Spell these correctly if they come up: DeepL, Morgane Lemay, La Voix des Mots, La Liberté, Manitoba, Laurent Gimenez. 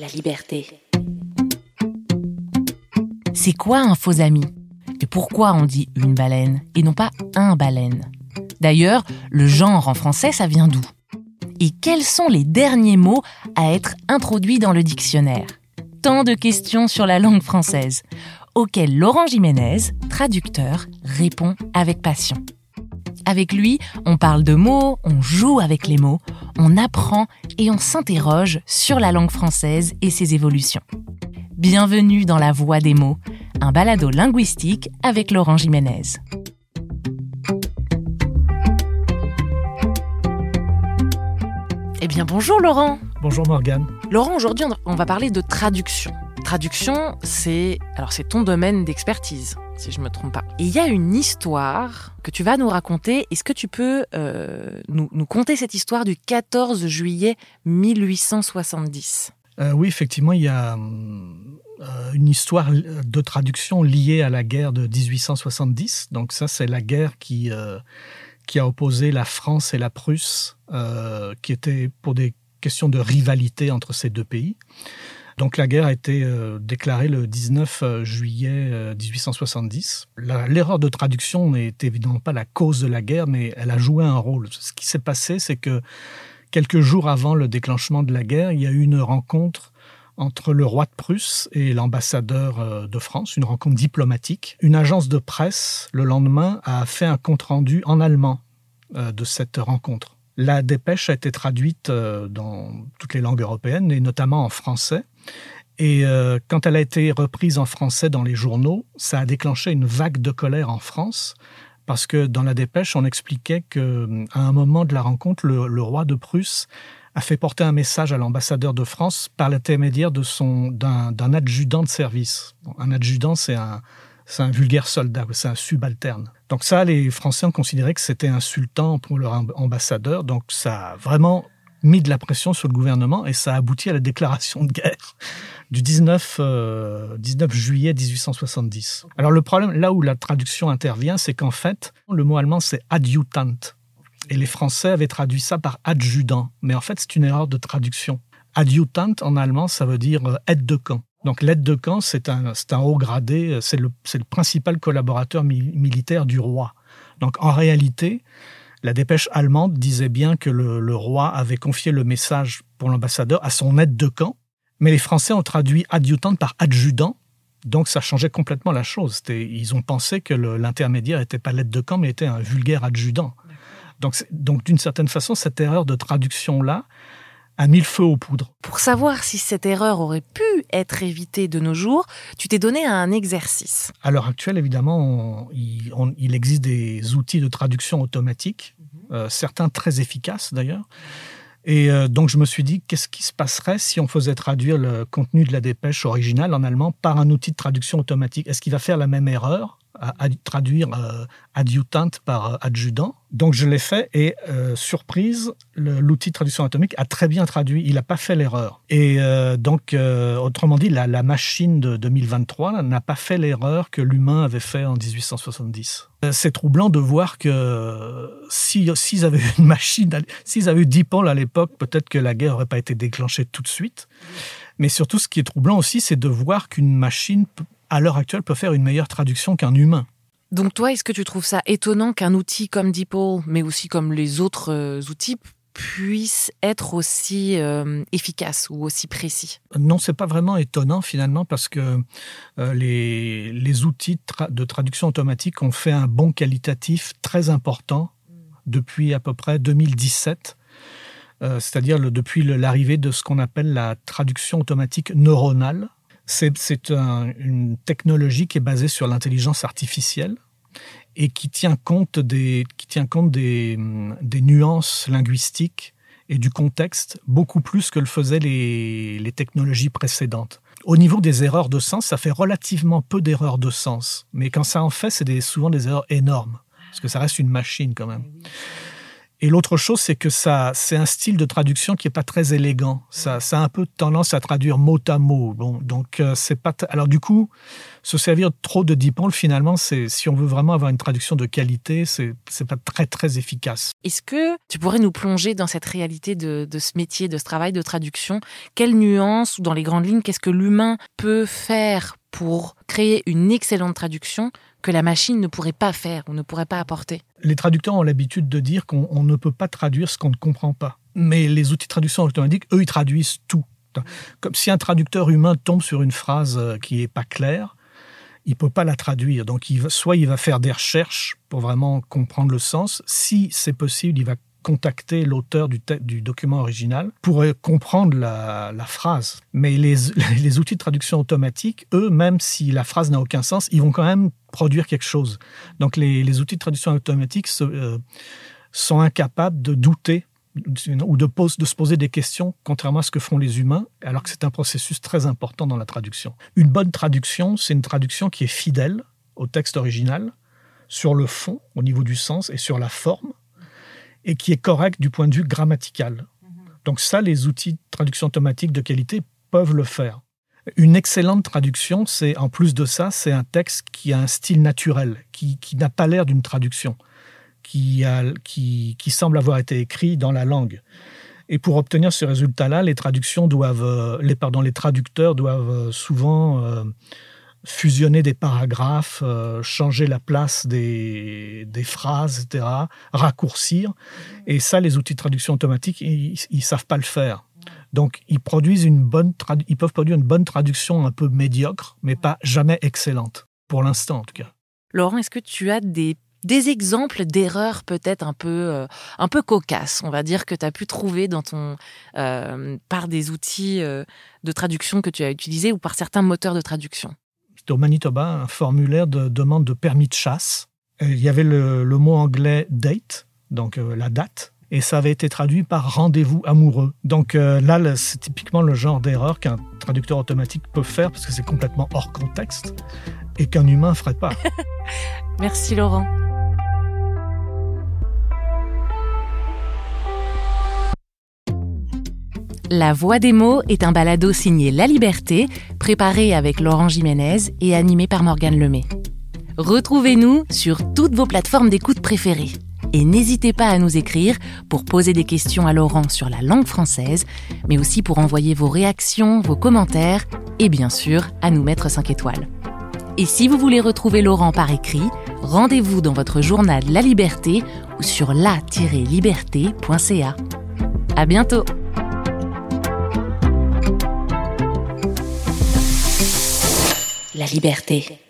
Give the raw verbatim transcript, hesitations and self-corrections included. La liberté. C'est quoi un faux ami ? Et pourquoi on dit une baleine et non pas un baleine ? D'ailleurs, le genre en français, ça vient d'où ? Et quels sont les derniers mots à être introduits dans le dictionnaire ? Tant de questions sur la langue française, auxquelles Laurent Gimenez, traducteur, répond avec passion. Avec lui, on parle de mots, on joue avec les mots, on apprend et on s'interroge sur la langue française et ses évolutions. Bienvenue dans La Voix des Mots, un balado linguistique avec Laurent Gimenez. Eh bien bonjour Laurent. Bonjour Morgane. Laurent, aujourd'hui on va parler de traduction. Traduction, c'est, alors c'est ton domaine d'expertise, si je ne me trompe pas. Et il y a une histoire que tu vas nous raconter. Est-ce que tu peux euh, nous, nous conter cette histoire du quatorze juillet mille huit cent soixante-dix ? Euh, oui, effectivement, il y a euh, une histoire de traduction liée à la guerre de dix-huit cent soixante-dix. Donc ça, c'est la guerre qui, euh, qui a opposé la France et la Prusse, euh, qui était pour des questions de rivalité entre ces deux pays. Donc la guerre a été euh, déclarée le dix-neuf juillet mille huit cent soixante-dix. La, l'erreur de traduction n'est évidemment pas la cause de la guerre, mais elle a joué un rôle. Ce qui s'est passé, c'est que quelques jours avant le déclenchement de la guerre, il y a eu une rencontre entre le roi de Prusse et l'ambassadeur de France, une rencontre diplomatique. Une agence de presse, le lendemain, a fait un compte-rendu en allemand euh, de cette rencontre. La dépêche a été traduite dans toutes les langues européennes, et notamment en français. Et euh, quand elle a été reprise en français dans les journaux, ça a déclenché une vague de colère en France, parce que dans la dépêche, on expliquait qu'à un moment de la rencontre, le, le roi de Prusse a fait porter un message à l'ambassadeur de France par l'intermédiaire de son, d'un, d'un adjudant de service. Bon, un adjudant, c'est un... C'est un vulgaire soldat, c'est un subalterne. Donc ça, les Français ont considéré que c'était insultant pour leur ambassadeur. Donc ça a vraiment mis de la pression sur le gouvernement et ça a abouti à la déclaration de guerre du dix-neuf juillet mille huit cent soixante-dix. Alors le problème, là où la traduction intervient, c'est qu'en fait, le mot allemand, c'est « adjutant ». Et les Français avaient traduit ça par « adjudant ». Mais en fait, c'est une erreur de traduction. « Adjutant » en allemand, ça veut dire « aide de camp ». Donc l'aide de camp, c'est un, c'est un haut gradé, c'est le, c'est le principal collaborateur mi- militaire du roi. Donc en réalité, la dépêche allemande disait bien que le, le roi avait confié le message pour l'ambassadeur à son aide de camp, mais les Français ont traduit adjutant par adjudant, donc ça changeait complètement la chose. C'était, ils ont pensé que le, l'intermédiaire n'était pas l'aide de camp, mais était un vulgaire adjudant. Donc, donc d'une certaine façon, cette erreur de traduction-là a mis le feu aux poudres. Pour savoir si cette erreur aurait pu être évitée de nos jours, tu t'es donné un exercice. À l'heure actuelle, évidemment, on, il, on, il existe des outils de traduction automatique, euh, certains très efficaces d'ailleurs. Et euh, donc je me suis dit, qu'est-ce qui se passerait si on faisait traduire le contenu de la dépêche originale en allemand par un outil de traduction automatique ? Est-ce qu'il va faire la même erreur ? À traduire euh, adjutant par euh, adjudant. Donc je l'ai fait et, euh, surprise, le, l'outil de traduction atomique a très bien traduit, il n'a pas fait l'erreur. Et euh, donc, euh, autrement dit, la, la machine de deux mille vingt-trois là, n'a pas fait l'erreur que l'humain avait fait en dix-huit cent soixante-dix. C'est troublant de voir que si, s'ils avaient eu une machine, s'ils avaient eu DeepL à l'époque, peut-être que la guerre n'aurait pas été déclenchée tout de suite. Mais surtout, ce qui est troublant aussi, c'est de voir qu'une machine peut, à l'heure actuelle, peut faire une meilleure traduction qu'un humain. Donc toi, est-ce que tu trouves ça étonnant qu'un outil comme DeepL, mais aussi comme les autres euh, outils, puisse être aussi euh, efficace ou aussi précis ? Non, c'est pas vraiment étonnant finalement, parce que euh, les, les outils tra- de traduction automatique ont fait un bond qualitatif très important depuis à peu près deux mille dix-sept. Euh, c'est-à-dire le, depuis le, l'arrivée de ce qu'on appelle la traduction automatique neuronale. C'est, c'est un, une technologie qui est basée sur l'intelligence artificielle et qui tient compte des, qui tient compte des, des nuances linguistiques et du contexte beaucoup plus que le faisaient les, les technologies précédentes. Au niveau des erreurs de sens, ça fait relativement peu d'erreurs de sens. Mais quand ça en fait, c'est des, souvent des erreurs énormes, parce que ça reste une machine quand même. Et l'autre chose, c'est que ça, c'est un style de traduction qui est pas très élégant. Ça, ça a un peu tendance à traduire mot à mot. Bon, donc euh, c'est pas. T- Alors du coup, se servir trop de DeepL, finalement, c'est si on veut vraiment avoir une traduction de qualité, c'est c'est pas très très efficace. Est-ce que tu pourrais nous plonger dans cette réalité de de ce métier, de ce travail de traduction? Quelles nuances ou dans les grandes lignes, qu'est-ce que l'humain peut faire pour créer une excellente traduction que la machine ne pourrait pas faire ou ne pourrait pas apporter? Les traducteurs ont l'habitude de dire qu'on on ne peut pas traduire ce qu'on ne comprend pas. Mais les outils de traduction automatiques, eux, ils traduisent tout. Comme si un traducteur humain tombe sur une phrase qui n'est pas claire, il ne peut pas la traduire. Donc, il va, soit il va faire des recherches pour vraiment comprendre le sens. Si c'est possible, il va contacter l'auteur du, te- du document original pour comprendre la, la phrase. Mais les, les outils de traduction automatique, eux, même si la phrase n'a aucun sens, ils vont quand même produire quelque chose. Donc, les, les outils de traduction automatique se, euh, sont incapables de douter ou de, pose, de se poser des questions, contrairement à ce que font les humains, alors que c'est un processus très important dans la traduction. Une bonne traduction, c'est une traduction qui est fidèle au texte original, sur le fond, au niveau du sens, et sur la forme, et qui est correcte du point de vue grammatical. Donc ça, les outils de traduction automatique de qualité peuvent le faire. Une excellente traduction, c'est, en plus de ça, c'est un texte qui a un style naturel, qui, qui n'a pas l'air d'une traduction, qui, a, qui, qui semble avoir été écrit dans la langue. Et pour obtenir ce résultat-là, les traductions doivent, les, pardon, les traducteurs doivent souvent euh, fusionner des paragraphes, euh, changer la place des, des phrases, et cetera, raccourcir. Et ça, les outils de traduction automatique, ils ne savent pas le faire. Donc, ils, produisent une bonne tradu- ils peuvent produire une bonne traduction un peu médiocre, mais pas jamais excellente, pour l'instant en tout cas. Laurent, est-ce que tu as des, des exemples d'erreurs peut-être un peu, euh, un peu cocasses, on va dire, que tu as pu trouver dans ton, euh, par des outils euh, de traduction que tu as utilisés ou par certains moteurs de traduction? Au Manitoba, un formulaire de demande de permis de chasse. Il y avait le, le mot anglais « date », donc euh, la date. Et ça avait été traduit par « rendez-vous amoureux ». Donc euh, là, c'est typiquement le genre d'erreur qu'un traducteur automatique peut faire parce que c'est complètement hors contexte et qu'un humain ne ferait pas. Merci Laurent. La Voix des Mots est un balado signé La Liberté, préparé avec Laurent Gimenez et animé par Morgane Lemay. Retrouvez-nous sur toutes vos plateformes d'écoute préférées. Et n'hésitez pas à nous écrire pour poser des questions à Laurent sur la langue française, mais aussi pour envoyer vos réactions, vos commentaires et bien sûr à nous mettre cinq étoiles. Et si vous voulez retrouver Laurent par écrit, rendez-vous dans votre journal La Liberté ou sur la tiret liberté point c a. À bientôt! La liberté.